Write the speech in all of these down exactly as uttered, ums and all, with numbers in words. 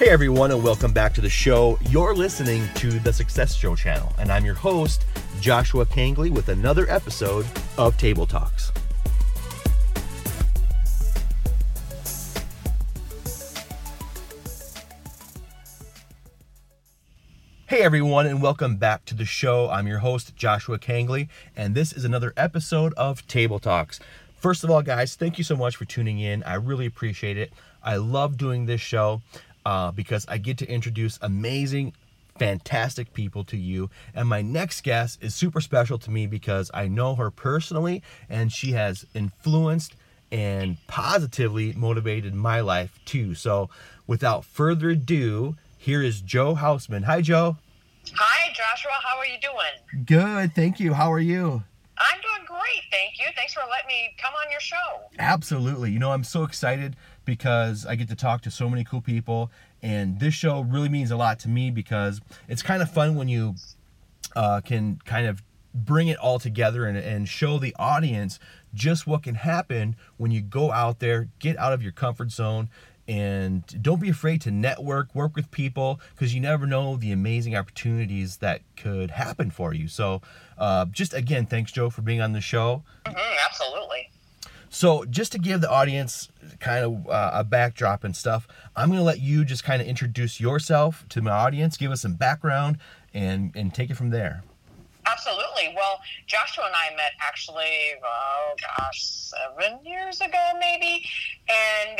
Hey everyone, and welcome back to the show. You're listening to the Success Show channel, and I'm your host, Joshua Kangley, with another episode of Table Talks. Hey everyone, and welcome back to the show. I'm your host, Joshua Kangley, and this is another episode of Table Talks. First of all, guys, thank you so much for tuning in. I really appreciate it. I love doing this show. Uh, because I get to introduce amazing, fantastic people to you. And my next guest is super special to me because I know her personally, and she has influenced and positively motivated my life too. So without further ado, here is Jo Hausman. Hi, Jo. Hi, Joshua. How are you doing? Good. Thank you. How are you? I'm doing great. Thank you. Thanks for letting me come on your show. Absolutely. You know, I'm so excited because I get to talk to so many cool people, and this show really means a lot to me because it's kind of fun when you uh, can kind of bring it all together and, and show the audience just what can happen when you go out there, get out of your comfort zone, and don't be afraid to network, work with people, because you never know the amazing opportunities that could happen for you. So uh, just again, thanks, Jo, for being on the show. Mm-hmm, absolutely. So just to give the audience kind of uh, a backdrop and stuff, I'm going to let you just kind of introduce yourself to my audience, give us some background, and, and take it from there. Absolutely. Well, Joshua and I met actually, oh gosh, seven years ago maybe. And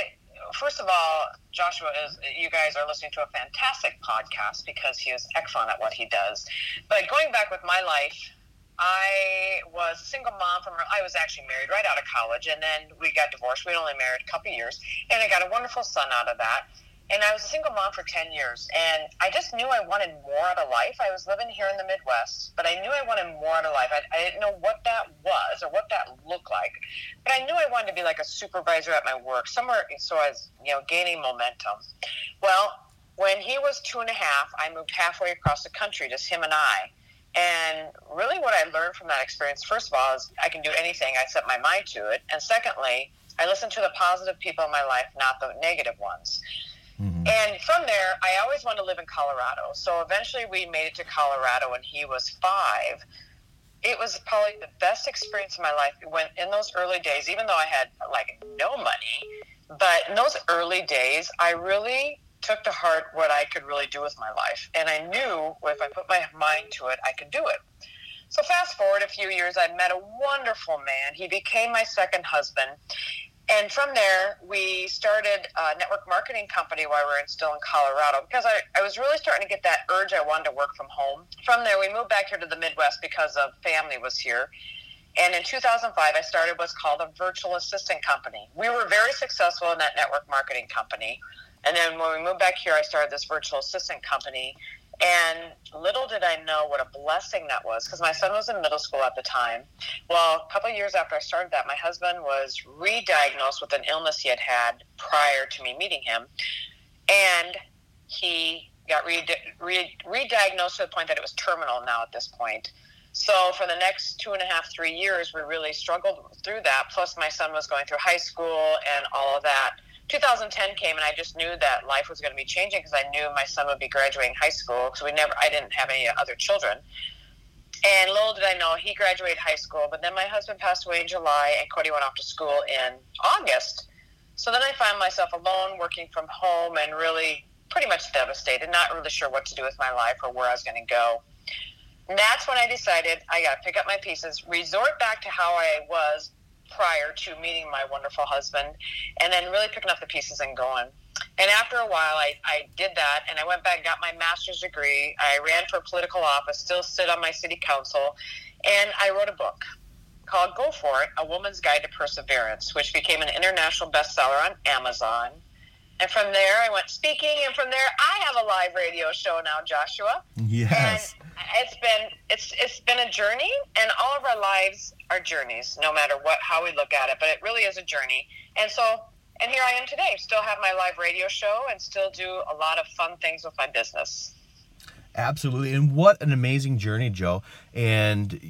first of all, Joshua is, you guys are listening to a fantastic podcast because he is excellent at what he does. But going back with my life, I was a single mom from, I was actually married right out of college, and then we got divorced. We only married a couple of years, and I got a wonderful son out of that. And I was a single mom for ten years, and I just knew I wanted more out of life. I was living here in the Midwest, but I knew I wanted more out of life. I, I didn't know what that was or what that looked like, but I knew I wanted to be like a supervisor at my work somewhere, so I was, you know, gaining momentum. Well, when he was two and a half, I moved halfway across the country, just him and I. And really what I learned from that experience, first of all, is I can do anything I set my mind to it. And secondly, I listen to the positive people in my life, not the negative ones. Mm-hmm. And from there, I always wanted to live in Colorado. So eventually we made it to Colorado when he was five. It was probably the best experience of my life. When in those early days, even though I had like no money, but in those early days, I really took to heart what I could really do with my life. And I knew if I put my mind to it, I could do it. So fast forward a few years, I met a wonderful man. He became my second husband. And from there, we started a network marketing company while we were still in Colorado, because I, I was really starting to get that urge. I wanted to work from home. From there, we moved back here to the Midwest because of family was here. And in two thousand five, I started what's called a virtual assistant company. We were very successful in that network marketing company. And then when we moved back here, I started this virtual assistant company. And little did I know what a blessing that was, because my son was in middle school at the time. Well, a couple of years after I started that, my husband was re-diagnosed with an illness he had had prior to me meeting him. And he got re- re- re-diagnosed to the point that it was terminal now at this point. So for the next two and a half, three years, we really struggled through that. Plus, my son was going through high school and all of that. two thousand ten came, and I just knew that life was going to be changing because I knew my son would be graduating high school, because we never, I didn't have any other children. And little did I know, he graduated high school, but then my husband passed away in July, and Cody went off to school in August. So then I found myself alone, working from home, and really pretty much devastated, not really sure what to do with my life or where I was going to go. And that's when I decided I got to pick up my pieces, resort back to how I was prior to meeting my wonderful husband, and then really picking up the pieces and going. And after a while, I, I did that, and I went back and got my master's degree. I ran for political office, still sit on my city council, and I wrote a book called Go For It: A Woman's Guide to Perseverance, which became an international bestseller on Amazon. And from there, I went speaking, and from there, I have a live radio show now, Joshua. Yes. And it's been it's it's been a journey, and all of our lives are journeys, no matter what how we look at it. But it really is a journey. And so, and here I am today, still have my live radio show, and still do a lot of fun things with my business. Absolutely, and what an amazing journey, Jo. And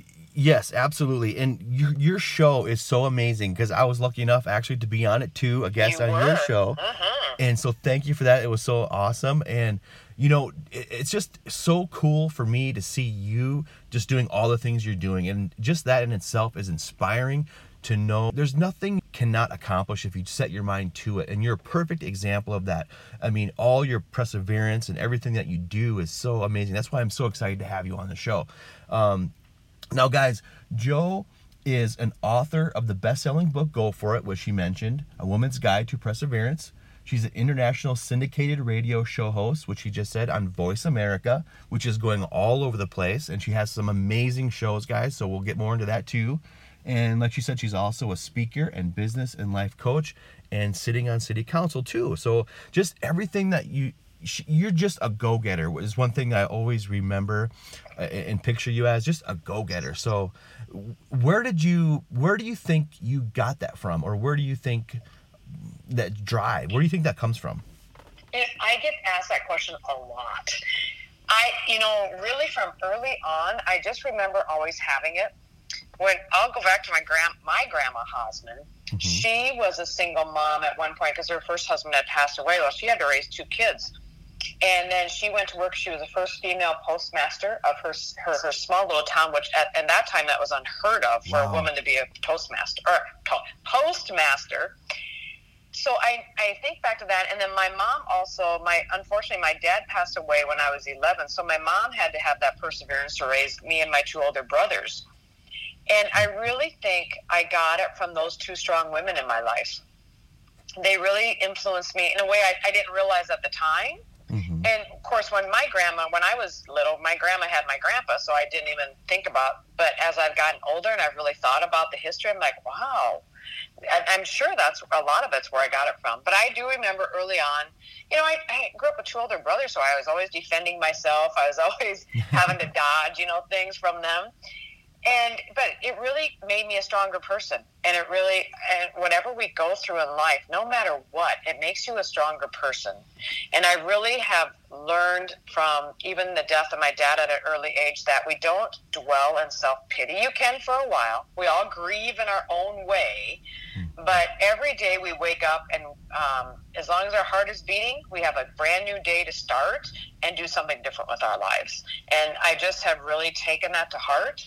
Yes, absolutely. And your, your show is so amazing because I was lucky enough actually to be on it too, a guest you on were. your show. Uh-huh. And so thank you for that. It was so awesome. And, you know, it, it's just so cool for me to see you just doing all the things you're doing. And just that in itself is inspiring to know there's nothing you cannot accomplish if you set your mind to it. And you're a perfect example of that. I mean, all your perseverance and everything that you do is so amazing. That's why I'm so excited to have you on the show. Um, now, guys, Jo is an author of the best-selling book, Go For It, which she mentioned, A Woman's Guide to Perseverance. She's an international syndicated radio show host, which she just said, on Voice America, which is going all over the place. And she has some amazing shows, guys, so we'll get more into that too. And like she said, she's also a speaker and business and life coach and sitting on city council too. So just everything that you, you're just a go-getter is one thing I always remember and picture you as, just a go-getter. So where did you, where do you think you got that from? Or where do you think that drive, where do you think that comes from? I get asked that question a lot. I, you know, really from early on, I just remember always having it. When I'll go back to my grand, my grandma Hausman, mm-hmm. she was a single mom at one point because her first husband had passed away. Well, she had to raise two kids, and then she went to work. She was the first female postmaster of her her, her small little town, which at, at that time that was unheard of for wow. a woman to be a toastmaster or postmaster. So I, I think back to that, and then my mom also, my unfortunately my dad passed away when I was eleven, so my mom had to have that perseverance to raise me and my two older brothers. And I really think I got it from those two strong women in my life. They really influenced me in a way I, I didn't realize at the time. Mm-hmm. And, of course, when my grandma, when I was little, my grandma had my grandpa, so I didn't even think about. But as I've gotten older and I've really thought about the history, I'm like, wow. I, I'm sure that's a lot of it's where I got it from. But I do remember early on, you know, I, I grew up with two older brothers, so I was always defending myself. I was always having to dodge, you know, things from them. And, but it really made me a stronger person. And it really, and whatever we go through in life, no matter what, it makes you a stronger person. And I really have learned from even the death of my dad at an early age that we don't dwell in self-pity. You can for a while. We all grieve in our own way. But every day we wake up and um, as long as our heart is beating, we have a brand new day to start and do something different with our lives. And I just have really taken that to heart.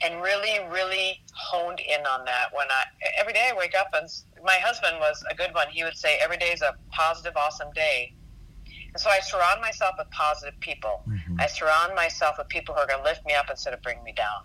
And really, really honed in on that. When I every day I wake up, and my husband was a good one. He would say, "Every day is a positive, awesome day." And so I surround myself with positive people. Mm-hmm. I surround myself with people who are going to lift me up instead of bring me down.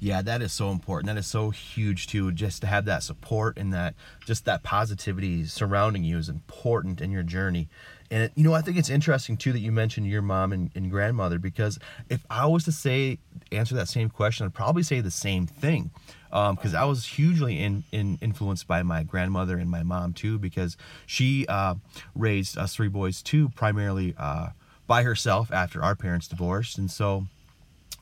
Yeah, that is so important. That is so huge too. Just to have that support and that just that positivity surrounding you is important in your journey. And, it, you know, I think it's interesting, too, that you mentioned your mom and, and grandmother, because if I was to say, answer that same question, I'd probably say the same thing, because um, I was hugely in, in influenced by my grandmother and my mom, too, because she uh, raised us three boys, too, primarily uh, by herself after our parents divorced. And so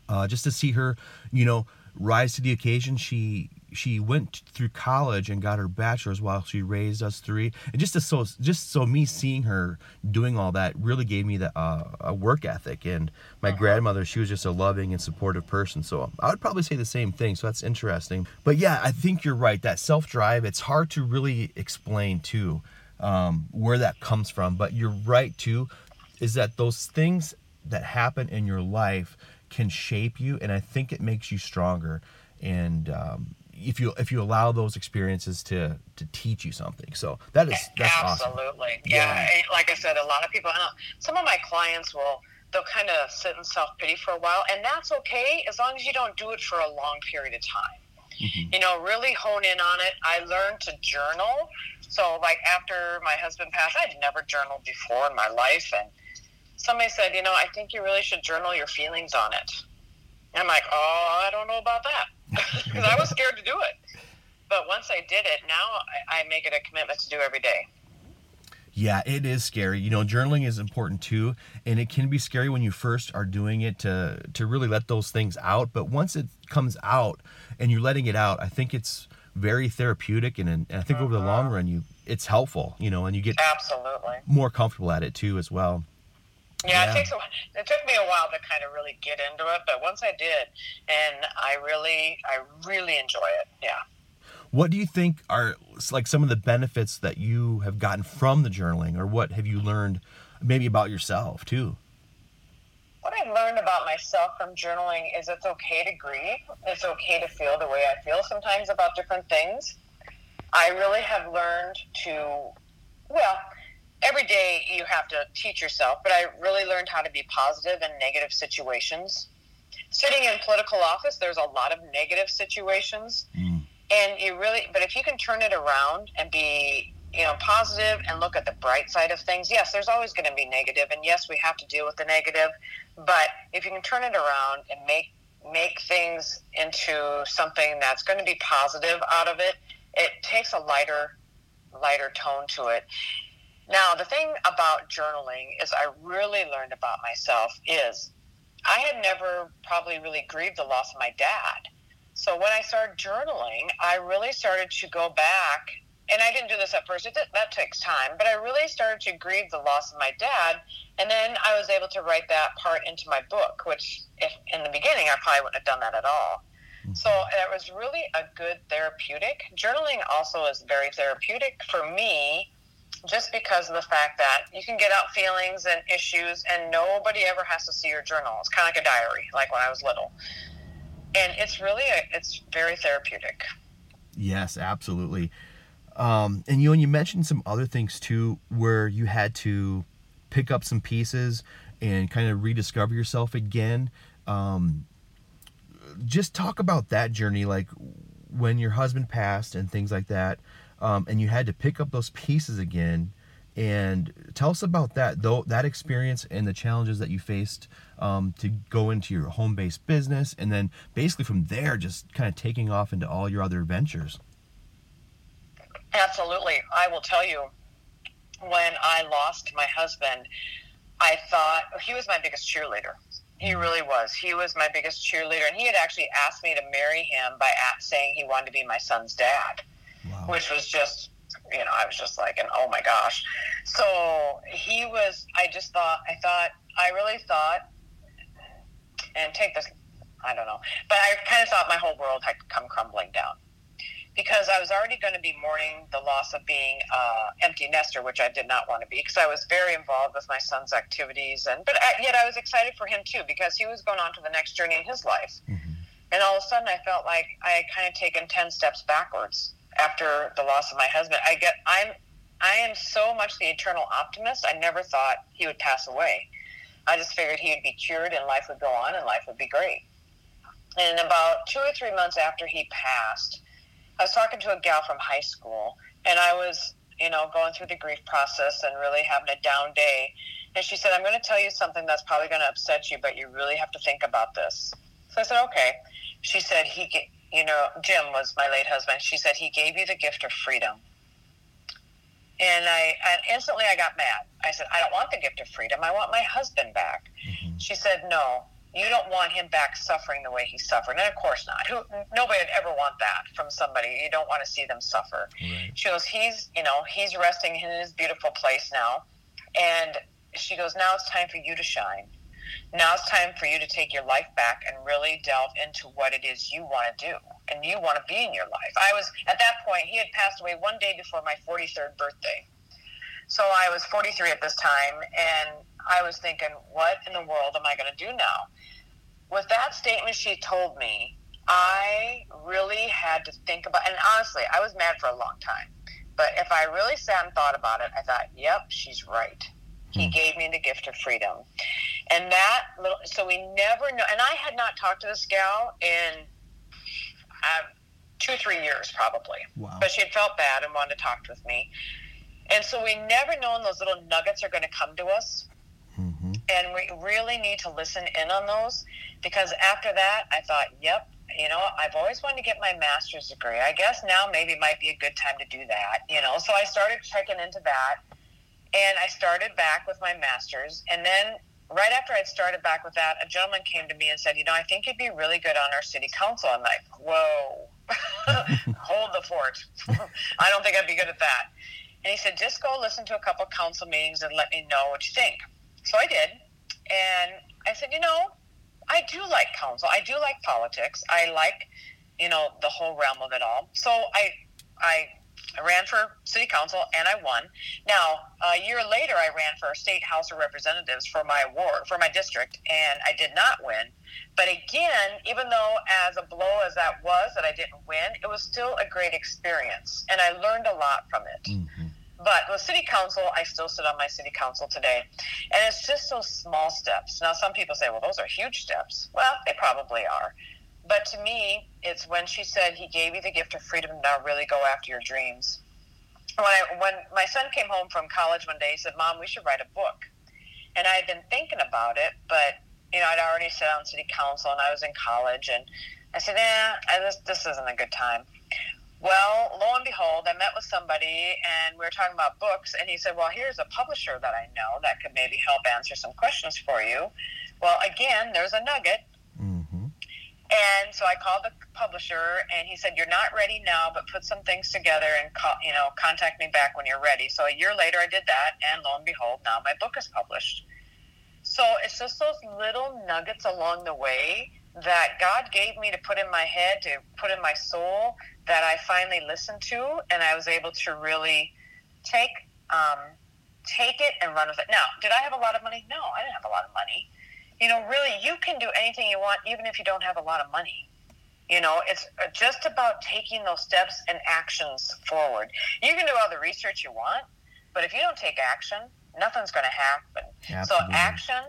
uh, just to see her, you know, rise to the occasion, she... she went through college and got her bachelor's while she raised us three. And just to, so just so me seeing her doing all that really gave me the uh, a work ethic. And my uh-huh. grandmother, she was just a loving and supportive person. So I would probably say the same thing. So that's interesting. But yeah, I think you're right. That self-drive, it's hard to really explain too um, where that comes from. But you're right too, is that those things that happen in your life can shape you. And I think it makes you stronger. And, um, if you if you allow those experiences to to teach you something. So that is that's absolutely awesome. yeah, yeah. Like I said, a lot of people, I know, some of my clients will they'll kind of sit in self-pity for a while, and that's okay as long as you don't do it for a long period of time. Mm-hmm. You know, really hone in on it. I learned to journal. So like after my husband passed, I'd never journaled before in my life, and somebody said, you know, I think you really should journal your feelings on it. And I'm like, oh, I don't know about that. Because I was scared to do it. But once I did it, now I make it a commitment to do every day. Yeah, it is scary. You know, journaling is important too. And it can be scary when you first are doing it to, to really let those things out. But once it comes out and you're letting it out, I think it's very therapeutic. And, and I think uh-huh. over the long run, you it's helpful, you know, and you get Absolutely. more comfortable at it too as well. Yeah, yeah. It takes a while. It took me a while to kind of really get into it, but once I did, and I really, I really enjoy it. Yeah. What do you think are like some of the benefits that you have gotten from the journaling, or what have you learned maybe about yourself too? What I learned about myself from journaling is it's okay to grieve. It's okay to feel the way I feel sometimes about different things. I really have learned to, well, every day you have to teach yourself, but I really learned how to be positive in negative situations. Sitting in political office, there's a lot of negative situations. Mm. And you really, but if you can turn it around and be, you know, positive and look at the bright side of things, yes, there's always going to be negative, and yes, we have to deal with the negative, but if you can turn it around and make make things into something that's going to be positive out of it, it takes a lighter lighter tone to it. Now, the thing about journaling is I really learned about myself is I had never probably really grieved the loss of my dad. So when I started journaling, I really started to go back, and I didn't do this at first. It did, that takes time, but I really started to grieve the loss of my dad, and then I was able to write that part into my book, which if in the beginning, I probably wouldn't have done that at all. So it was really a good therapeutic. Journaling also is very therapeutic for me, just because of the fact that you can get out feelings and issues, and nobody ever has to see your journal. It's kind of like a diary, like when I was little. And it's really, a, it's very therapeutic. Yes, absolutely. Um, and you and you mentioned some other things too, where you had to pick up some pieces and kind of rediscover yourself again. Um, just talk about that journey, like when your husband passed and things like that, um, and you had to pick up those pieces again. And tell us about that, though, that experience and the challenges that you faced um, to go into your home-based business, and then basically from there, just kind of taking off into all your other adventures. Absolutely. I will tell you, when I lost my husband, I thought he was my biggest cheerleader. He really was. He was my biggest cheerleader, and he had actually asked me to marry him by saying he wanted to be my son's dad, wow. which was just... You know, I was just like, and oh my gosh. So he was, I just thought, I thought, I really thought, and take this, I don't know, but I kind of thought my whole world had come crumbling down, because I was already going to be mourning the loss of being uh, empty nester, which I did not want to be, because I was very involved with my son's activities. And but I, yet I was excited for him too, because he was going on to the next journey in his life. Mm-hmm. And all of a sudden I felt like I had kind of taken ten steps backwards. After the loss of my husband, I get I'm I am so much the eternal optimist. I never thought he would pass away. I just figured he would be cured and life would go on and life would be great. And about two or three months after he passed, I was talking to a gal from high school, and I was, you know, going through the grief process and really having a down day. And she said, "I'm going to tell you something that's probably going to upset you, but you really have to think about this." So I said, "Okay." She said, "He get, You know, Jim was my late husband. She said, he gave you the gift of freedom." And I, I instantly I got mad. I said, "I don't want the gift of freedom. I want my husband back." Mm-hmm. She said, "No, you don't want him back suffering the way he suffered." And of course not. Who, nobody would ever want that from somebody. You don't want to see them suffer. Right. She goes, he's, you know, he's resting in his beautiful place now. And she goes, "Now it's time for you to shine. Now it's time for you to take your life back and really delve into what it is you want to do and you want to be in your life." I was, at that point, he had passed away one day before my forty-third birthday. So I was forty-three at this time, and I was thinking, what in the world am I going to do now? With that statement she told me, I really had to think about, and honestly, I was mad for a long time. But if I really sat and thought about it, I thought, yep, she's right. He gave me the gift of freedom. And that little, so we never know. And I had not talked to this gal in uh, two, three years probably. Wow. But she had felt bad and wanted to talk with me. And so we never know when those little nuggets are going to come to us. Mm-hmm. And we really need to listen in on those, because after that, I thought, yep, you know, I've always wanted to get my master's degree. I guess now maybe might be a good time to do that, you know. So I started checking into that. And I started back with my master's. And then right after I'd started back with that, a gentleman came to me and said, "You know, I think you'd be really good on our city council." I'm like, whoa, hold the fort. I don't think I'd be good at that. And he said, "Just go listen to a couple council meetings and let me know what you think." So I did. And I said, you know, I do like counsel. I do like politics. I like, you know, the whole realm of it all. So I, I, I ran for city council and I won. Now, a year later, I ran for state house of representatives for my ward, for my district, and I did not win. But again, even though as a blow as that was that I didn't win, it was still a great experience, and I learned a lot from it. Mm-hmm. But with city council, I still sit on my city council today. And it's just those small steps. Now, some people say, well, those are huge steps. Well, they probably are. But to me, it's when she said, he gave you the gift of freedom to now really go after your dreams. When, I, when my son came home from college one day, he said, Mom, we should write a book. And I had been thinking about it, but, you know, I'd already sat on city council and I was in college. And I said, eh, I, this, this isn't a good time. Well, lo and behold, I met with somebody and we were talking about books, and he said, well, here's a publisher that I know that could maybe help answer some questions for you. Well, again, there's a nugget. Mm-hmm. And so I called the publisher and he said, you're not ready now, but put some things together and call, you know, contact me back when you're ready. So a year later I did that, and lo and behold, now my book is published. So it's just those little nuggets along the way that God gave me to put in my head, to put in my soul, that I finally listened to, and I was able to really take um, take it and run with it. Now, did I have a lot of money? No, I didn't have a lot of money. You know, really, you can do anything you want, even if you don't have a lot of money. You know, it's just about taking those steps and actions forward. You can do all the research you want, but if you don't take action, nothing's going to happen. Absolutely. So action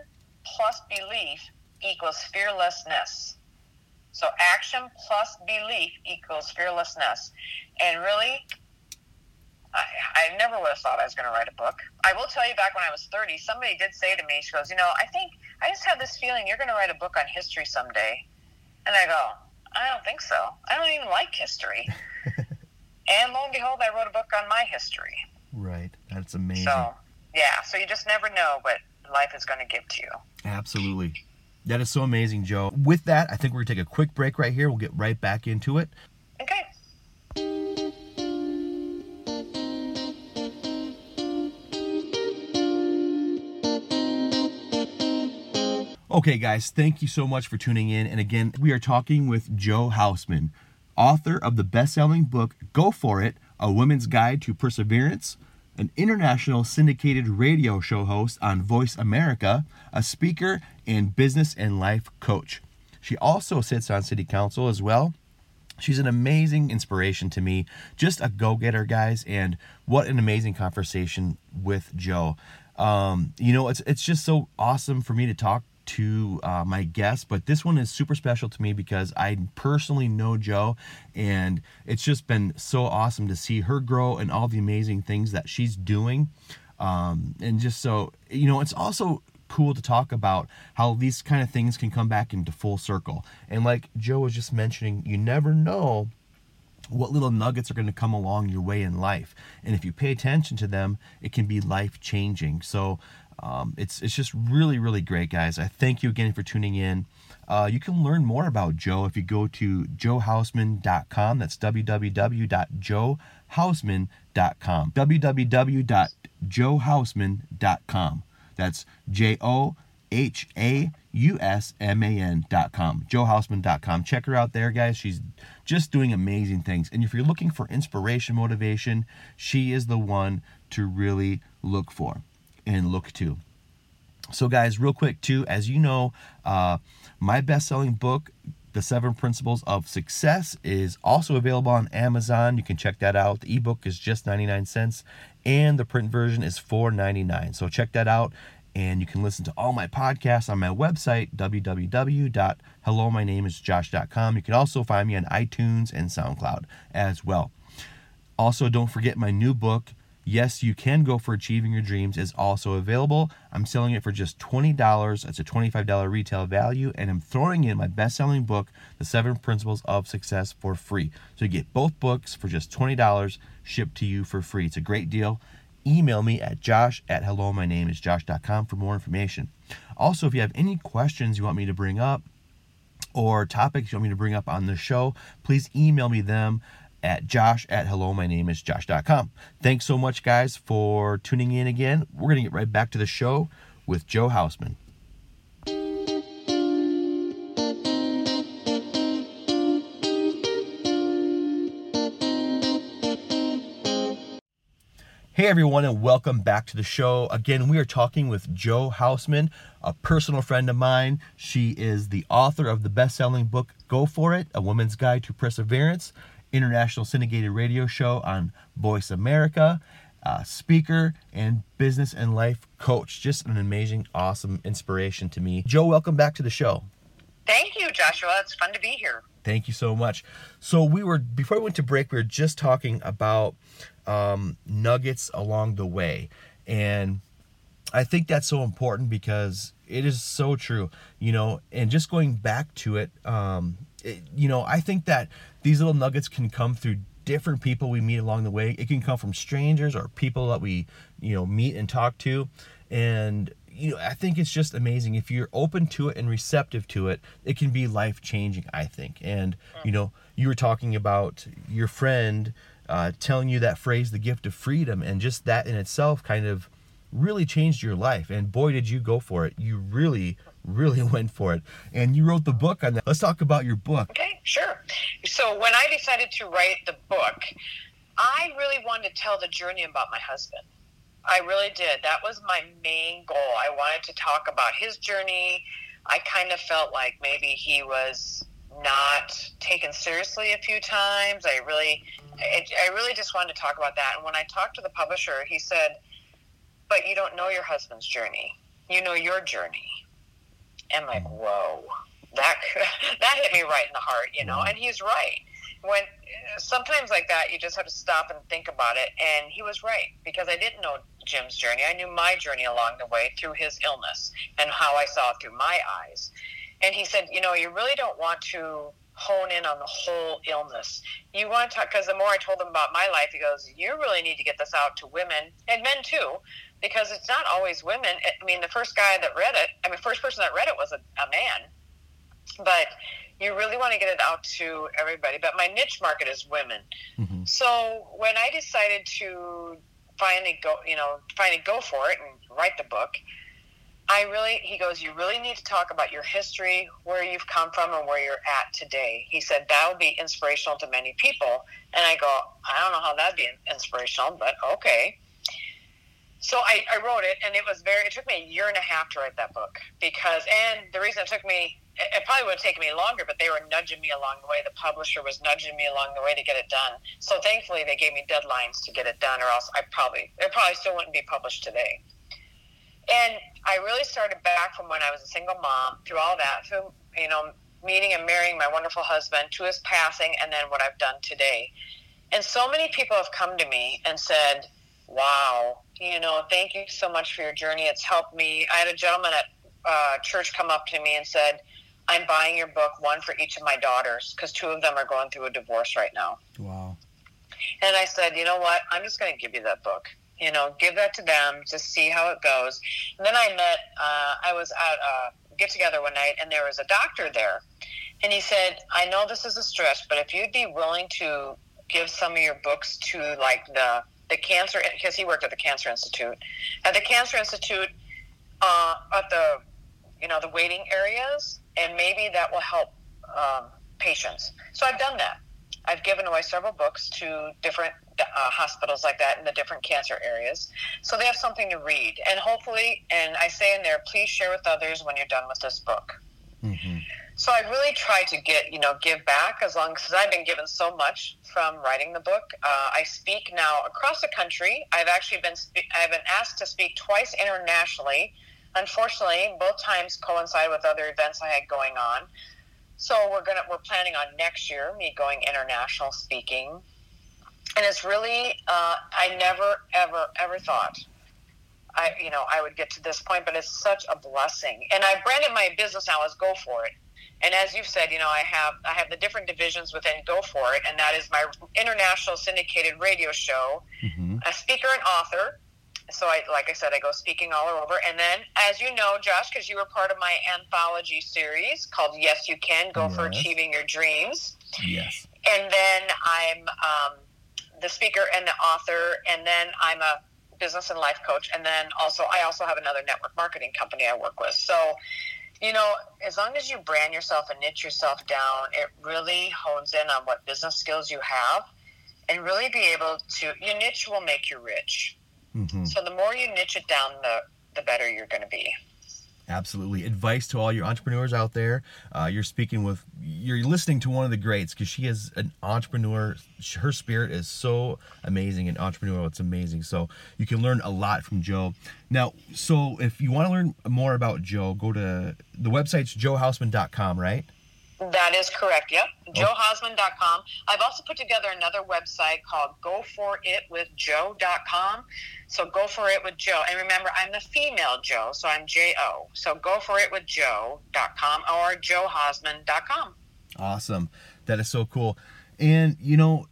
plus belief equals fearlessness. So action plus belief equals fearlessness. And really, I, I never would have thought I was going to write a book. I will tell you, back when I was thirty, somebody did say to me, she goes, you know, I think, I just have this feeling you're going to write a book on history someday. And I go, I don't think so. I don't even like history. And lo and behold, I wrote a book on my history. Right. That's amazing. So, yeah. So you just never know what life is going to give to you. Absolutely. That is so amazing, Jo. With that, I think we're going to take a quick break right here. We'll get right back into it. Okay. Okay, guys, thank you so much for tuning in. And again, we are talking with Jo Hausman, author of the best-selling book, Go For It, A Woman's Guide to Perseverance, an international syndicated radio show host on Voice America, a speaker, and business and life coach. She also sits on city council as well. She's an amazing inspiration to me, just a go-getter, guys, and what an amazing conversation with Jo. Um, you know, it's it's just so awesome for me to talk to uh, my guests, but this one is super special to me because I personally know Jo, and it's just been so awesome to see her grow and all the amazing things that she's doing. Um, and just so, you know, it's also cool to talk about how these kind of things can come back into full circle. And like Jo was just mentioning, you never know what little nuggets are going to come along your way in life. And if you pay attention to them, it can be life-changing. So Um, it's it's just really, really great, guys. I thank you again for tuning in. Uh, you can learn more about Jo if you go to jo hausman dot com. That's w w w dot jo hausman dot com. w w w dot jo hausman dot com. That's J O H A U S M A N dot com. jo hausman dot com. Check her out there, guys. She's just doing amazing things. And if you're looking for inspiration, motivation, she is the one to really look for and look to. So guys, real quick too, as you know, uh, my best-selling book, The Seven Principles of Success, is also available on Amazon. You can check that out. The ebook is just ninety-nine cents and the print version is four ninety-nine. So check that out, and you can listen to all my podcasts on my website, w w w dot hello my name is josh dot com. You can also find me on iTunes and SoundCloud as well. Also, don't forget my new book, Yes, You Can Go for Achieving Your Dreams, is also available. I'm selling it for just twenty dollars. It's a twenty-five dollars retail value, and I'm throwing in my best-selling book, The Seven Principles of Success, for free. So you get both books for just twenty dollars shipped to you for free. It's a great deal. Email me at josh at hello my name is josh dot com for more information. Also, if you have any questions you want me to bring up or topics you want me to bring up on the show, please email me them at josh at hello my name is josh dot com. Thanks so much, guys, for tuning in again. We're going to get right back to the show with Jo Hausman. Hey everyone, and welcome back to the show. Again, we are talking with Jo Hausman, a personal friend of mine. She is the author of the best-selling book, Go For It: A Woman's Guide to Perseverance, international syndicated radio show on Voice America, uh, speaker, and business and life coach. Just an amazing, awesome inspiration to me. Jo, welcome back to the show. Thank you, Joshua. It's fun to be here. Thank you so much. So we were, before we went to break, we were just talking about um, nuggets along the way. And I think that's so important because it is so true, you know, and just going back to it, um, it, you know, I think that these little nuggets can come through different people we meet along the way. It can come from strangers or people that we, you know, meet and talk to. And you know, I think it's just amazing. If you're open to it and receptive to it, it can be life-changing, I think. And, you know, you were talking about your friend uh, telling you that phrase, the gift of freedom, and just that in itself kind of really changed your life. And boy, did you go for it. You really, really went for it. And you wrote the book on that. Let's talk about your book. Okay, sure. So when I decided to write the book, I really wanted to tell the journey about my husband. I really did. That was my main goal. I wanted to talk about his journey. I kind of felt like maybe he was not taken seriously a few times. I really, I, I really just wanted to talk about that. And when I talked to the publisher, he said, "But you don't know your husband's journey. You know your journey." And I'm like, whoa, that that hit me right in the heart, you know. And he's right. When sometimes like that, you just have to stop and think about it. And he was right, because I didn't know Jim's journey. I knew my journey along the way through his illness and how I saw it through my eyes. And he said, you know, you really don't want to hone in on the whole illness. You want to talk, because the more I told him about my life, he goes, you really need to get this out to women and men too, because it's not always women. I mean, the first guy that read it, I mean, first person that read it was a, a man. But you really want to get it out to everybody. But my niche market is women. Mm-hmm. So when I decided to finally go, you know, finally go for it and write the book, I really, he goes, you really need to talk about your history, where you've come from and where you're at today. He said, that'll be inspirational to many people. And I go, I don't know how that'd be inspirational, but okay. So I, I wrote it, and it was very, it took me a year and a half to write that book, because, and the reason it took me, it probably would have taken me longer, but they were nudging me along the way. The publisher was nudging me along the way to get it done. So thankfully they gave me deadlines to get it done, or else I probably, it probably still wouldn't be published today. And I really started back from when I was a single mom through all that, through, you know, meeting and marrying my wonderful husband to his passing, and then what I've done today. And so many people have come to me and said, wow, you know, thank you so much for your journey. It's helped me. I had a gentleman at uh, church come up to me and said, I'm buying your book, one for each of my daughters, because two of them are going through a divorce right now. Wow. And I said, you know what? I'm just going to give you that book. You know, give that to them, just see how it goes. And then I met, uh, I was at a get-together one night, and there was a doctor there. And he said, I know this is a stretch, but if you'd be willing to give some of your books to, like, the the cancer, because he worked at the Cancer Institute. At the Cancer Institute, uh, at the, you know, the waiting areas, and maybe that will help um, patients. So I've done that. I've given away several books to different uh, hospitals like that in the different cancer areas. So they have something to read. And hopefully, and I say in there, please share with others when you're done with this book. Mm-hmm. So I really try to get, you know, give back, as long as I've been given so much from writing the book. Uh, I speak now across the country. I've actually been, spe- I've been asked to speak twice internationally. Unfortunately, both times coincide with other events I had going on. So we're gonna we're planning on next year me going international speaking, and it's really uh, I never ever ever thought I you know I would get to this point, but it's such a blessing. And I branded my business now as Go For It, and as you've said, you know I have I have the different divisions within Go For It, and that is my international syndicated radio show, mm-hmm. a speaker and author. So, I, like I said, I go speaking all over. And then, as you know, Josh, because you were part of my anthology series called Yes, You Can Go yes. for Achieving Your Dreams. Yes. And then I'm um, the speaker and the author, and then I'm a business and life coach. And then also, I also have another network marketing company I work with. So, you know, as long as you brand yourself and niche yourself down, it really hones in on what business skills you have, and really be able to, your niche will make you rich. Mm-hmm. So the more you niche it down, the, the better you're going to be. Absolutely. Advice to all your entrepreneurs out there. Uh, you're speaking with, you're listening to one of the greats, because she is an entrepreneur. Her spirit is so amazing and entrepreneurial. It's amazing. So you can learn a lot from Jo. Now, so if you want to learn more about Jo, go to the website's jo hausman dot com, right? That is correct. Yep. jo hausman dot com. I've also put together another website called go for it with jo dot com. So Go For It With Jo. And remember, I'm the female Jo, so I'm J O. So go for it with jo dot com or jo hausman dot com. Awesome. That is so cool. And, you know,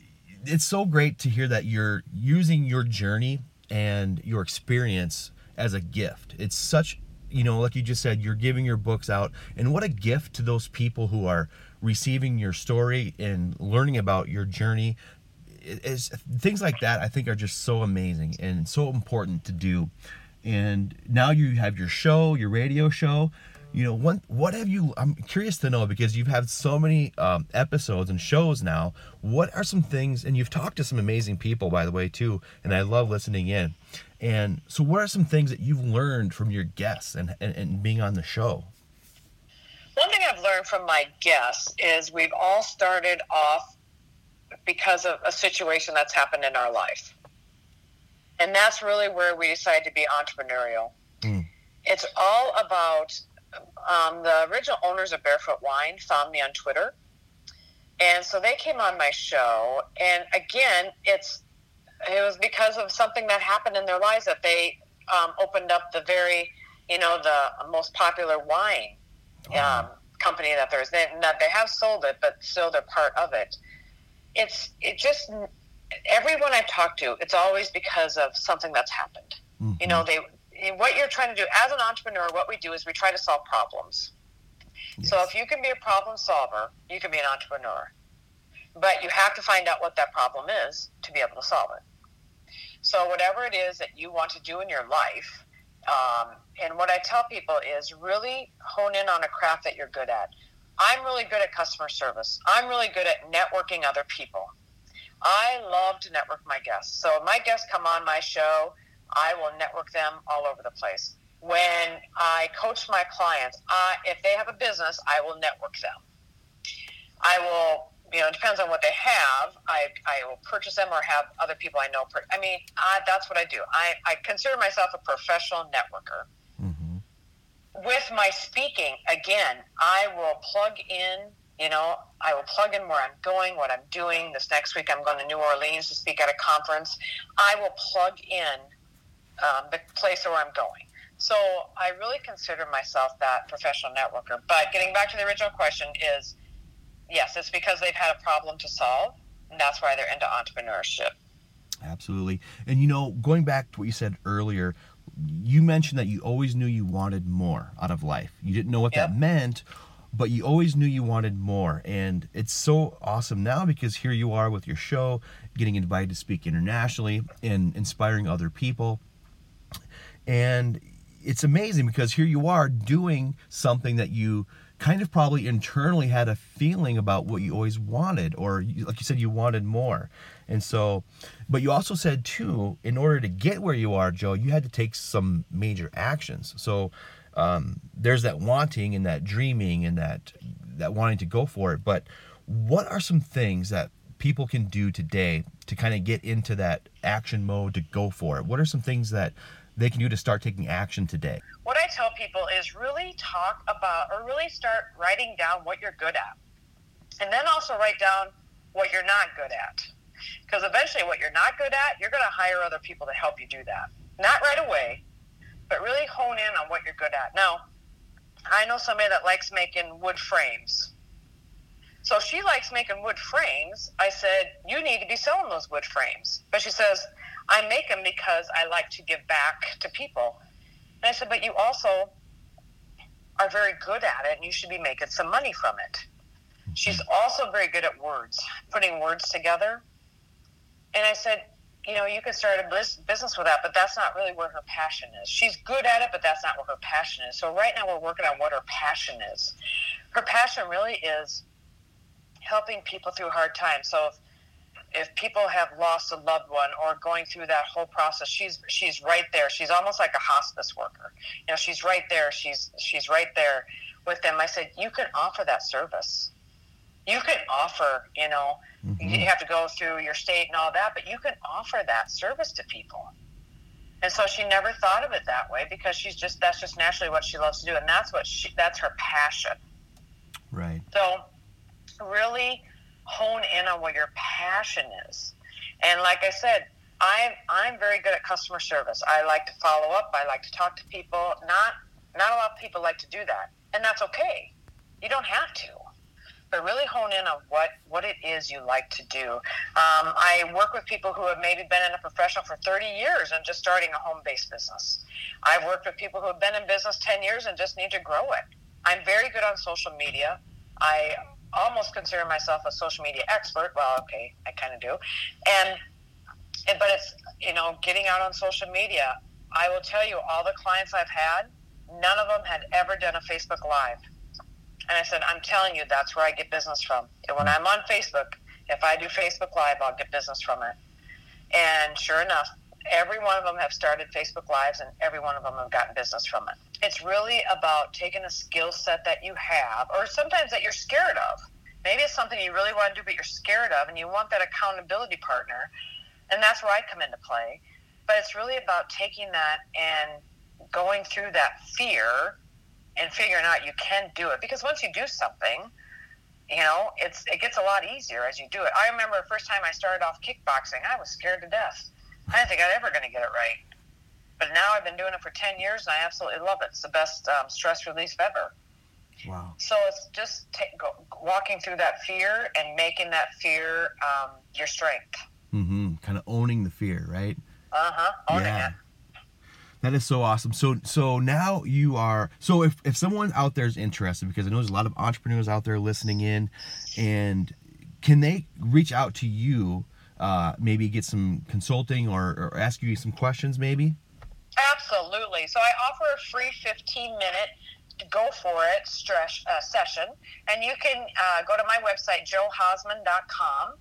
it's so great to hear that you're using your journey and your experience as a gift. It's such You know, like you just said, you're giving your books out. And what a gift to those people who are receiving your story and learning about your journey. It's, things like that, I think, are just so amazing and so important to do. And now you have your show, your radio show. You know, what, what have you, I'm curious to know, because you've had so many um, episodes and shows now. What are some things, and you've talked to some amazing people, by the way, too, and I love listening in. And so what are some things that you've learned from your guests and, and, and being on the show? One thing I've learned from my guests is we've all started off because of a situation that's happened in our life. And that's really where we decided to be entrepreneurial. Mm. It's all about... Um, the original owners of Barefoot Wine found me on Twitter. And so they came on my show. And again, it's it was because of something that happened in their lives that they um, opened up the very, you know, the most popular wine um, wow. company that there is. They, not, they have sold it, but still they're part of it. It's it just, everyone I've talked to, it's always because of something that's happened. Mm-hmm. You know, they... What you're trying to do as an entrepreneur, what we do is we try to solve problems. Yes. So if you can be a problem solver, you can be an entrepreneur. But you have to find out what that problem is to be able to solve it. So whatever it is that you want to do in your life, um, and what I tell people is really hone in on a craft that you're good at. I'm really good at customer service. I'm really good at networking other people. I love to network my guests. So my guests come on my show, I will network them all over the place. When I coach my clients, I, if they have a business, I will network them. I will, you know, it depends on what they have. I, I will purchase them or have other people I know. Per- I mean, I, that's what I do. I, I consider myself a professional networker. Mm-hmm. With my speaking, again, I will plug in, you know, I will plug in where I'm going, what I'm doing. This next week, I'm going to New Orleans to speak at a conference. I will plug in Um, the place where I'm going. So I really consider myself that professional networker. But getting back to the original question is, yes, it's because they've had a problem to solve, and that's why they're into entrepreneurship. Absolutely. And, you know, going back to what you said earlier, you mentioned that you always knew you wanted more out of life. You didn't know what yep. that meant, but you always knew you wanted more. And it's so awesome now, because here you are with your show, getting invited to speak internationally and inspiring other people. And it's amazing, because here you are doing something that you kind of probably internally had a feeling about what you always wanted, or you, like you said, you wanted more. And so, but you also said too, in order to get where you are, Jo, you had to take some major actions. So um, there's that wanting and that dreaming and that, that wanting to go for it. But what are some things that people can do today to kind of get into that action mode to go for it? What are some things that they can do to start taking action today? What I tell people is really talk about, or really start writing down what you're good at. And then also write down what you're not good at. Because eventually what you're not good at, you're going to hire other people to help you do that. Not right away, but really hone in on what you're good at. Now, I know somebody that likes making wood frames. So if she likes making wood frames, I said, you need to be selling those wood frames. But she says, I make them because I like to give back to people. And I said, but you also are very good at it, and you should be making some money from it. She's also very good at words, putting words together. And I said, you know, you could start a business with that, but that's not really where her passion is. She's good at it, but that's not where her passion is. So right now we're working on what her passion is. Her passion really is helping people through hard times. So if if people have lost a loved one or going through that whole process, she's she's right there. She's almost like a hospice worker. You know, she's right there. She's she's right there with them. I said, you can offer that service. You can offer, you know, mm-hmm. you have to go through your state and all that, but you can offer that service to people. And so she never thought of it that way, because she's just, that's just naturally what she loves to do. And that's what she, that's her passion. Right. So really hone in on what your passion is. And like I said, I'm, I'm very good at customer service. I like to follow up. I like to talk to people. Not, not a lot of people like to do that. And that's okay. You don't have to. But really hone in on what, what it is you like to do. Um, I work with people who have maybe been in a profession for thirty years and just starting a home-based business. I've worked with people who have been in business ten years and just need to grow it. I'm very good on social media. I almost consider myself a social media expert. Well, okay, I kind of do. And, and but it's, you know, getting out on social media. I will tell you, all the clients I've had, none of them had ever done a Facebook Live. And I said, I'm telling you, that's where I get business from. And when I'm on Facebook, if I do Facebook Live, I'll get business from it. And sure enough, every one of them have started Facebook Lives, and every one of them have gotten business from it. It's really about taking a skill set that you have, or sometimes that you're scared of. Maybe it's something you really want to do, but you're scared of, and you want that accountability partner. And that's where I come into play. But it's really about taking that and going through that fear and figuring out you can do it. Because once you do something, you know, it's it gets a lot easier as you do it. I remember the first time I started off kickboxing, I was scared to death. I didn't think I was ever going to get it right. But now I've been doing it for ten years, and I absolutely love it. It's the best um, stress relief ever. Wow. So it's just t- go, walking through that fear and making that fear um, your strength. Mm-hmm. Kind of owning the fear, right? Uh-huh. Owning yeah. it. That is so awesome. So so now you are, so if, if someone out there is interested, because I know there's a lot of entrepreneurs out there listening in, and can they reach out to you, uh, maybe get some consulting or, or ask you some questions maybe? Absolutely. So I offer a free fifteen minute Go For It stress, uh, session, and you can uh, go to my website, jo hausman dot com.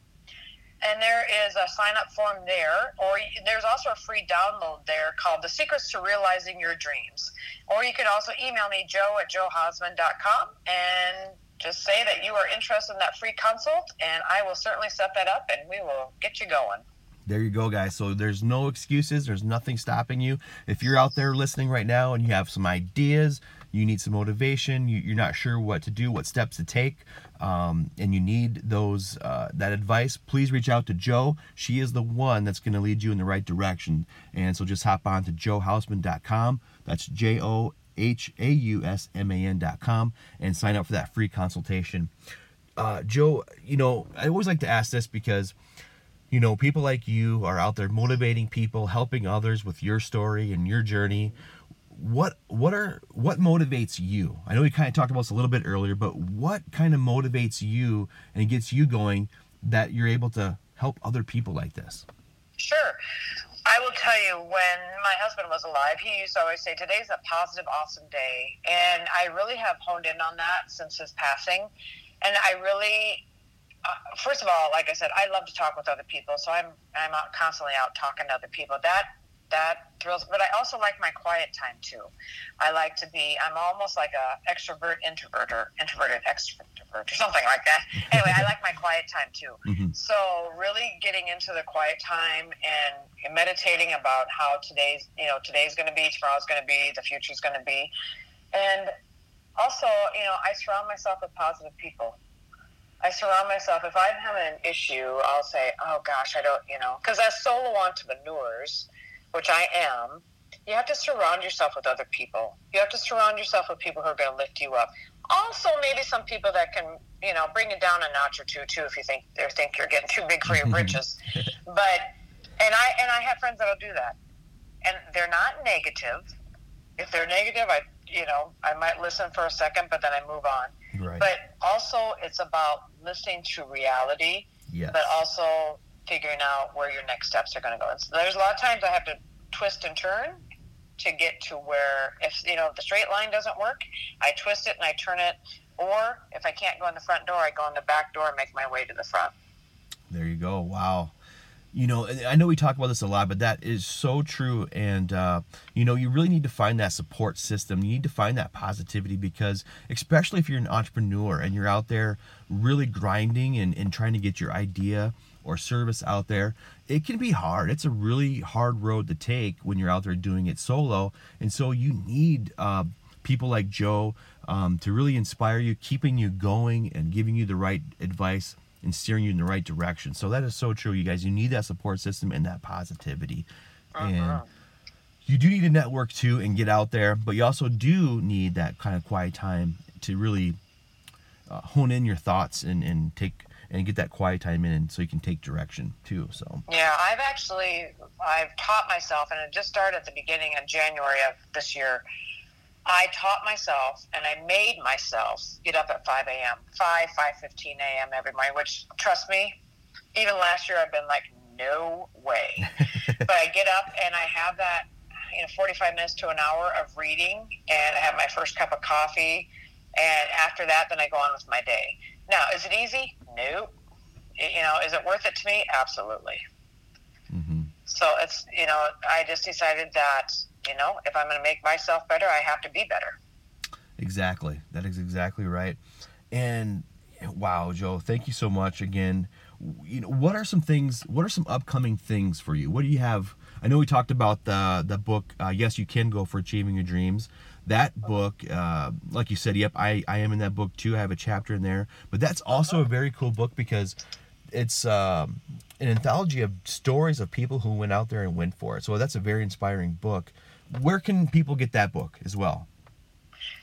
And there is a sign-up form there, or there's also a free download there called The Secrets to Realizing Your Dreams. Or you can also email me, joe at joe hausman dot com, and just say that you are interested in that free consult, and I will certainly set that up, and we will get you going. There you go, guys. So there's no excuses. There's nothing stopping you. If you're out there listening right now and you have some ideas, you need some motivation, you, you're not sure what to do, what steps to take, um, and you need those uh, that advice, please reach out to Jo. She is the one that's going to lead you in the right direction. And so just hop on to joe hausman dot com. That's J O H A U S M A N dot com, and sign up for that free consultation. Uh, Jo, you know, I always like to ask this because, you know, people like you are out there motivating people, helping others with your story and your journey. What what are what motivates you? I know we kind of talked about this a little bit earlier, but what kind of motivates you and gets you going that you're able to help other people like this? Sure. I will tell you, when my husband was alive, he used to always say, today's a positive, awesome day. And I really have honed in on that since his passing. And I really, uh, first of all, like I said, I love to talk with other people. So I'm I'm out constantly out talking to other people. That That thrills, but I also like my quiet time too. I like to be, I'm almost like a extrovert, introvert, or introverted, extrovert, or something like that. Anyway, I like my quiet time too. Mm-hmm. So really getting into the quiet time and meditating about how today's, you know, today's going to be, tomorrow's going to be, the future's going to be. And also, you know, I surround myself with positive people. I surround myself, if I'm having an issue, I'll say, oh gosh, I don't, you know, because as solo entrepreneurs, which I am, you have to surround yourself with other people. You have to surround yourself with people who are going to lift you up. Also, maybe some people that can, you know, bring you down a notch or two, too, if you think they think you're getting too big for your britches. But, and I and I have friends that'll do that, and they're not negative. If they're negative, I, you know, I might listen for a second, but then I move on. Right. But also, it's about listening to reality, yes. But also figuring out where your next steps are going to go. So there's a lot of times I have to twist and turn to get to where, if you know, if the straight line doesn't work, I twist it and I turn it. Or if I can't go in the front door, I go in the back door and make my way to the front. There you go. Wow. You know, I know we talk about this a lot, but that is so true. And, uh, you know, you really need to find that support system. You need to find that positivity, because especially if you're an entrepreneur and you're out there really grinding and, and trying to get your idea or service out there, it can be hard. It's a really hard road to take when you're out there doing it solo. And so you need uh, people like Joe um, to really inspire you, keeping you going and giving you the right advice and steering you in the right direction. So that is so true, you guys. You need that support system and that positivity. Uh-huh. And you do need to network too and get out there, but you also do need that kind of quiet time to really uh, hone in your thoughts and, and take and get that quiet time in so you can take direction too. So yeah, I've actually, I've taught myself, and it just started at the beginning of January of this year. I taught myself, and I made myself get up at five a.m., five, five fifteen a.m. every morning, which, trust me, even last year I've been like, no way. But I get up, and I have that, you know, forty-five minutes to an hour of reading, and I have my first cup of coffee, and after that, then I go on with my day. Now, is it easy? No. It, you know, is it worth it to me? Absolutely. Mm-hmm. So it's, you know, I just decided that, you know, if I'm going to make myself better, I have to be better. Exactly. That is exactly right. And wow, Jo, thank you so much again. You know, what are some things, what are some upcoming things for you? What do you have? I know we talked about the the book, uh, Yes, You Can Go for Achieving Your Dreams. That book, uh, like you said, yep, I, I am in that book too. I have a chapter in there. But that's also a very cool book because it's um, an anthology of stories of people who went out there and went for it. So that's a very inspiring book. Where can people get that book as well?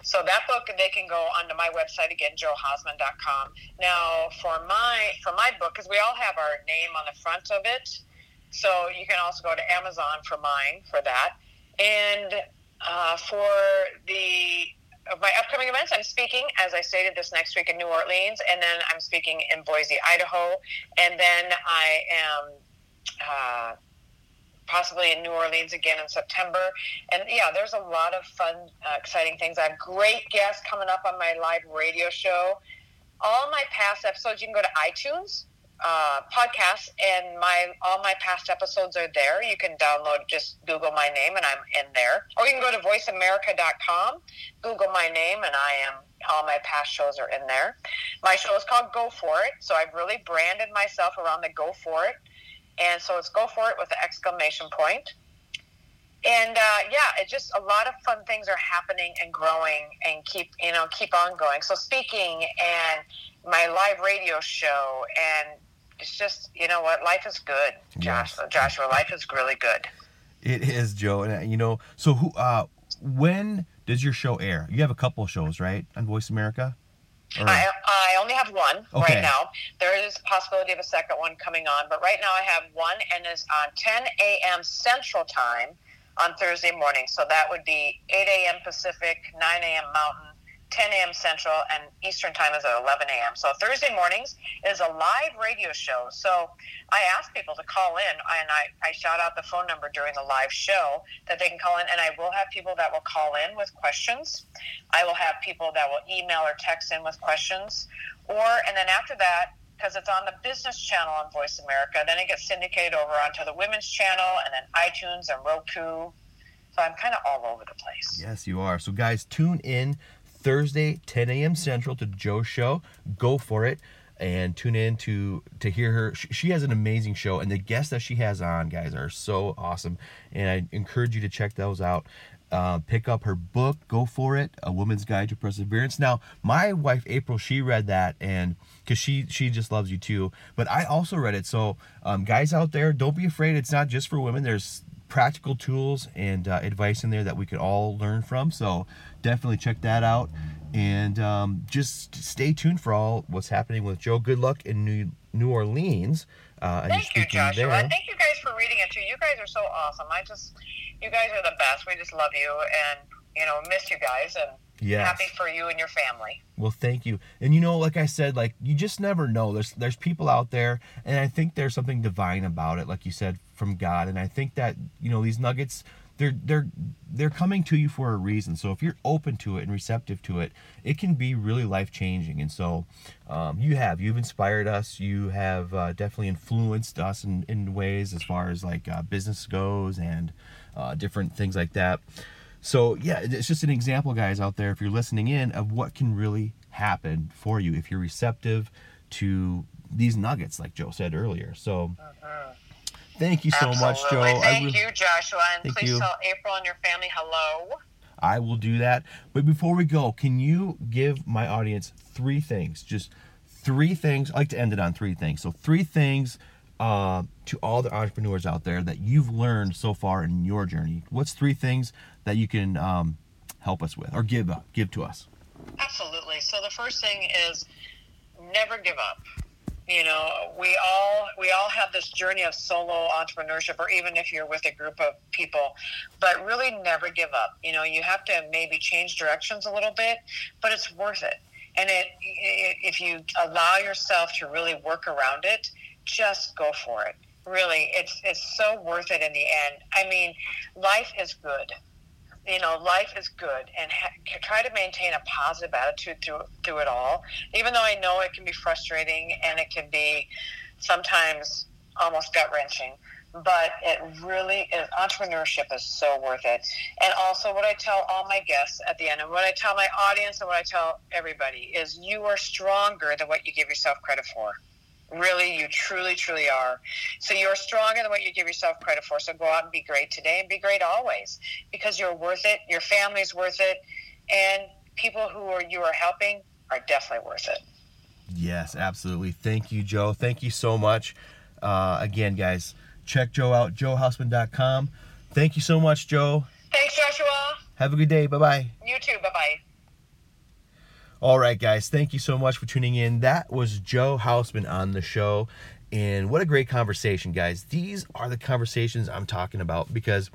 So that book, they can go onto my website again, jo hausman dot com. Now, for my for my book, because we all have our name on the front of it, so you can also go to Amazon for mine for that. And uh, for the my upcoming events, I'm speaking, as I stated, this next week in New Orleans, and then I'm speaking in Boise, Idaho, and then I am uh, possibly in New Orleans again in September. And yeah, there's a lot of fun, uh, exciting things. I have great guests coming up on my live radio show. All my past episodes, you can go to iTunes uh, podcasts, and my all my past episodes are there. You can download, just Google my name, and I'm in there. Or you can go to voice america dot com, Google my name, and I am, all my past shows are in there. My show is called Go For It, so I've really branded myself around the Go For It. And so it's Go For It with an exclamation point. And uh, yeah, it's just a lot of fun things are happening and growing, and keep, you know, keep on going. So speaking and my live radio show, and it's just, you know what, life is good, Joshua. Yes. Joshua, life is really good. It is, Joe. And you know, so who? Uh, when does your show air? You have a couple of shows, right, on Voice America? Or... I I only have one okay. right now. There is a possibility of a second one coming on, but right now I have one, and it's on ten a.m. Central Time on Thursday morning. So that would be eight a.m. Pacific, nine a.m. Mountain, ten a.m. Central, and Eastern Time is at eleven a.m. So Thursday mornings is a live radio show. So I ask people to call in, and I, I shout out the phone number during the live show that they can call in, and I will have people that will call in with questions. I will have people that will email or text in with questions. Or, and then after that, because it's on the business channel on Voice America, then it gets syndicated over onto the women's channel, and then iTunes and Roku. So I'm kind of all over the place. Yes, you are. So guys, tune in Thursday, ten a.m. Central, to Jo's show. Go for it, and tune in to to hear her. She has an amazing show, and the guests that she has on, guys, are so awesome. And I encourage you to check those out. Uh, pick up her book, Go For It, A Woman's Guide to Perseverance. Now, my wife, April, she read that, and because she, she just loves you too. But I also read it. So um, guys out there, don't be afraid. It's not just for women. There's practical tools and uh, advice in there that we could all learn from. So definitely check that out, and um, just stay tuned for all what's happening with Jo. Good luck in New New Orleans. Uh, Thank you, Joshua. There. Thank you guys for reading it too. You guys are so awesome. I just, you guys are the best. We just love you, and you know, miss you guys, and yes, happy for you and your family. Well, thank you. And you know, like I said, like you just never know. There's there's people out there, and I think there's something divine about it, like you said, from God. And I think that, you know, these nuggets They're they're they're coming to you for a reason. So if you're open to it and receptive to it, it can be really life-changing. And so um, you have you've inspired us. You have uh, definitely influenced us in, in ways as far as like uh, business goes and uh, different things like that. So yeah, it's just an example, guys, out there, if you're listening in, of what can really happen for you if you're receptive to these nuggets, like Joe said earlier. So. Uh-huh. Thank you so Absolutely. much, Joe. Thank really, you, Joshua. And thank please you. tell April and your family hello. I will do that. But before we go, can you give my audience three things? Just three things. I like to end it on three things. So three things uh, to all the entrepreneurs out there that you've learned so far in your journey. What's three things that you can um, help us with or give up, give to us? Absolutely. So the first thing is never give up. You know, we all we all have this journey of solo entrepreneurship, or even if you're with a group of people, but really never give up. You know, you have to maybe change directions a little bit, but it's worth it. And it, it if you allow yourself to really work around it, just go for it. Really, it's it's so worth it in the end. I mean, life is good. You know, life is good, and ha- try to maintain a positive attitude through through it all. Even though I know it can be frustrating and it can be sometimes almost gut wrenching, but it really is. Entrepreneurship is so worth it. And also, what I tell all my guests at the end, and what I tell my audience, and what I tell everybody is, you are stronger than what you give yourself credit for. Really, you truly, truly are. So you're stronger than what you give yourself credit for. So go out and be great today and be great always, because you're worth it. Your family's worth it. And people who are you are helping are definitely worth it. Yes, absolutely. Thank you, Joe. Thank you so much. Uh, again, guys, check Joe out, joe hausman dot com. Thank you so much, Joe. Thanks, Joshua. Have a good day. Bye-bye. You too. Bye-bye. All right, guys, thank you so much for tuning in. That was Jo Hausman on the show. And what a great conversation, guys. These are the conversations I'm talking about, because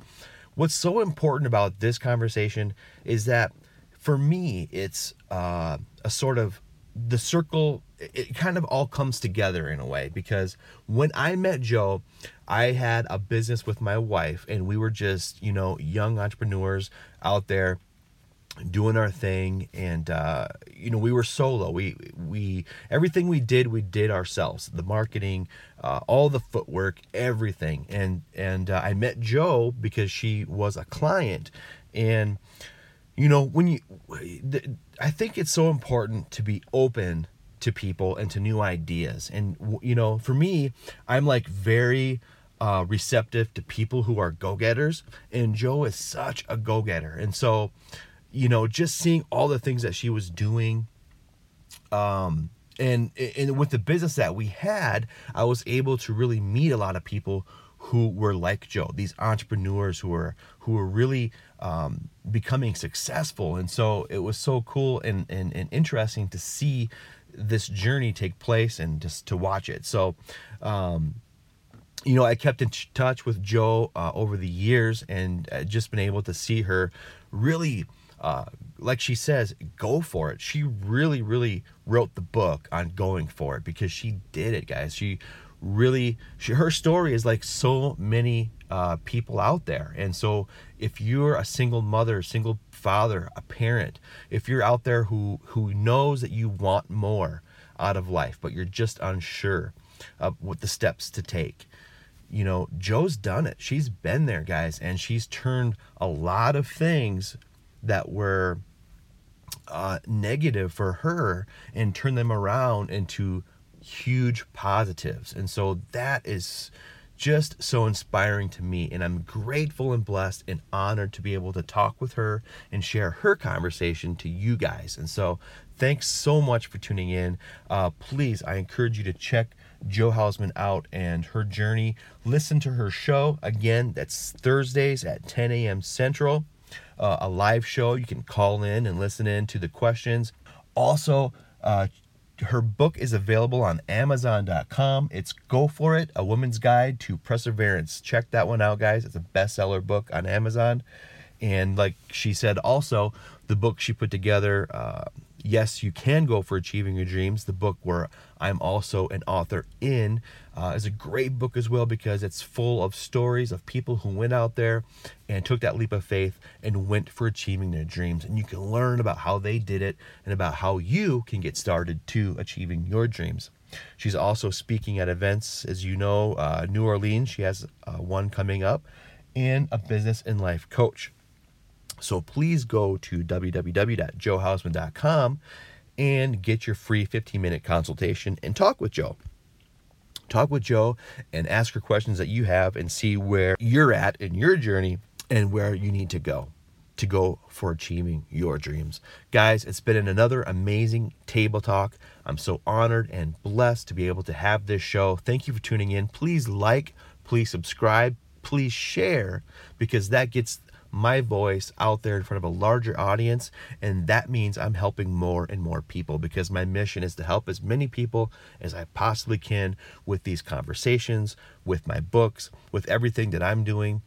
what's so important about this conversation is that, for me, it's uh, a sort of the circle. It kind of all comes together in a way, because when I met Joe, I had a business with my wife, and we were just, you know, young entrepreneurs out there doing our thing. And uh you know, we were solo. We we everything we did we did ourselves, the marketing, uh all the footwork, everything. And and uh, I met Joe because she was a client. And you know, when you I think it's so important to be open to people and to new ideas. And you know, for me, I'm like very uh receptive to people who are go-getters, and Joe is such a go-getter. And so, you know, just seeing all the things that she was doing, um, and and with the business that we had, I was able to really meet a lot of people who were like Joe, these entrepreneurs who were who were really um, becoming successful. And so it was so cool and, and and interesting to see this journey take place and just to watch it. So, um, you know, I kept in touch with Joe uh, over the years, and just been able to see her really. Uh, like she says, go for it. She really, really wrote the book on going for it, because she did it, guys. She really, she, her story is like so many uh, people out there. And so if you're a single mother, single father, a parent, if you're out there who, who knows that you want more out of life, but you're just unsure of what the steps to take, you know, Jo's done it. She's been there, guys. And she's turned a lot of things that were uh, negative for her and turn them around into huge positives. And so that is just so inspiring to me. And I'm grateful and blessed and honored to be able to talk with her and share her conversation to you guys. And so thanks so much for tuning in. Uh, please, I encourage you to check Jo Hausman out and her journey. Listen to her show. Again, that's Thursdays at ten a.m. Central. Uh, a live show. You can call in and listen in to the questions. Also, uh, her book is available on amazon dot com. It's Go For It, A Woman's Guide to Perseverance. Check that one out, guys. It's a bestseller book on Amazon. And like she said, also, the book she put together, uh, Yes, You Can Go for Achieving Your Dreams, the book where I'm also an author in, uh, is a great book as well, because it's full of stories of people who went out there and took that leap of faith and went for achieving their dreams. And you can learn about how they did it and about how you can get started to achieving your dreams. She's also speaking at events, as you know, uh, New Orleans. She has uh, one coming up, and a business and life coach. So please go to w w w dot jo hausman dot com and get your free fifteen minute consultation and talk with Jo. Talk with Jo and ask her questions that you have and see where you're at in your journey and where you need to go to go for achieving your dreams. Guys, it's been another amazing Table Talk. I'm so honored and blessed to be able to have this show. Thank you for tuning in. Please like, please subscribe, please share, because that gets my voice out there in front of a larger audience, and that means I'm helping more and more people, because my mission is to help as many people as I possibly can with these conversations, with my books, with everything that I'm doing.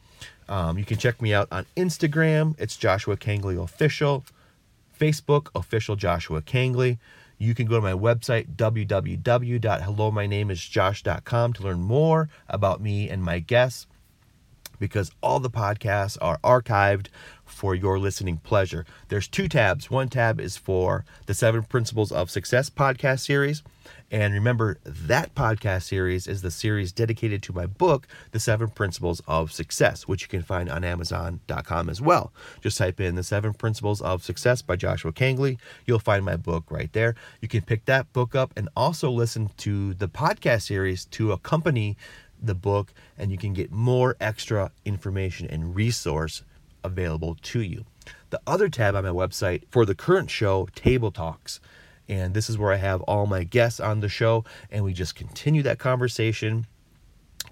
Um, you can check me out on Instagram. It's Joshua Kangley Official. Facebook, Official Joshua Kangley. You can go to my website, w w w dot hello my name is josh dot com, to learn more about me and my guests, because all the podcasts are archived for your listening pleasure. There's two tabs. One tab is for the Seven Principles of Success podcast series. And remember, that podcast series is the series dedicated to my book, The Seven Principles of Success, which you can find on amazon dot com as well. Just type in The Seven Principles of Success by Joshua Kangley. You'll find my book right there. You can pick that book up and also listen to the podcast series to accompany the book, and you can get more extra information and resource available to you. The other tab on my website for the current show, Table Talks, and this is where I have all my guests on the show, and we just continue that conversation,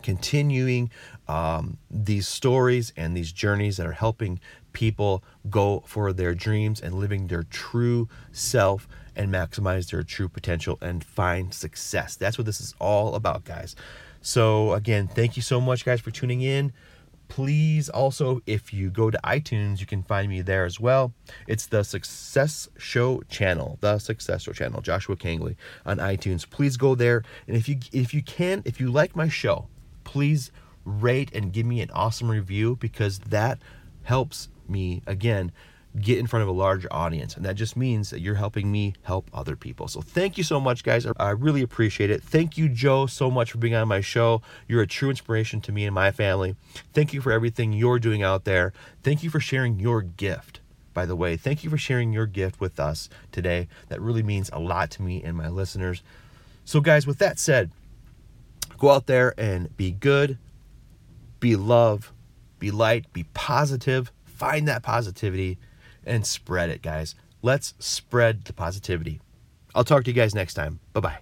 continuing um, these stories and these journeys that are helping people go for their dreams and living their true self and maximize their true potential and find success. That's what this is all about, guys. So again, thank you so much, guys, for tuning in. Please also, if you go to iTunes, you can find me there as well. It's the Success Show channel, the Success Show channel, Joshua Kangley on iTunes. Please go there. And if you if you can, if you like my show, please rate and give me an awesome review, because that helps me, again, get in front of a larger audience. And that just means that you're helping me help other people. So thank you so much, guys. I really appreciate it. Thank you, Jo, so much for being on my show. You're a true inspiration to me and my family. Thank you for everything you're doing out there. Thank you for sharing your gift, by the way. Thank you for sharing your gift with us today. That really means a lot to me and my listeners. So, guys, with that said, go out there and be good, be love, be light, be positive. Find that positivity and spread it, guys. Let's spread the positivity. I'll talk to you guys next time. Bye-bye.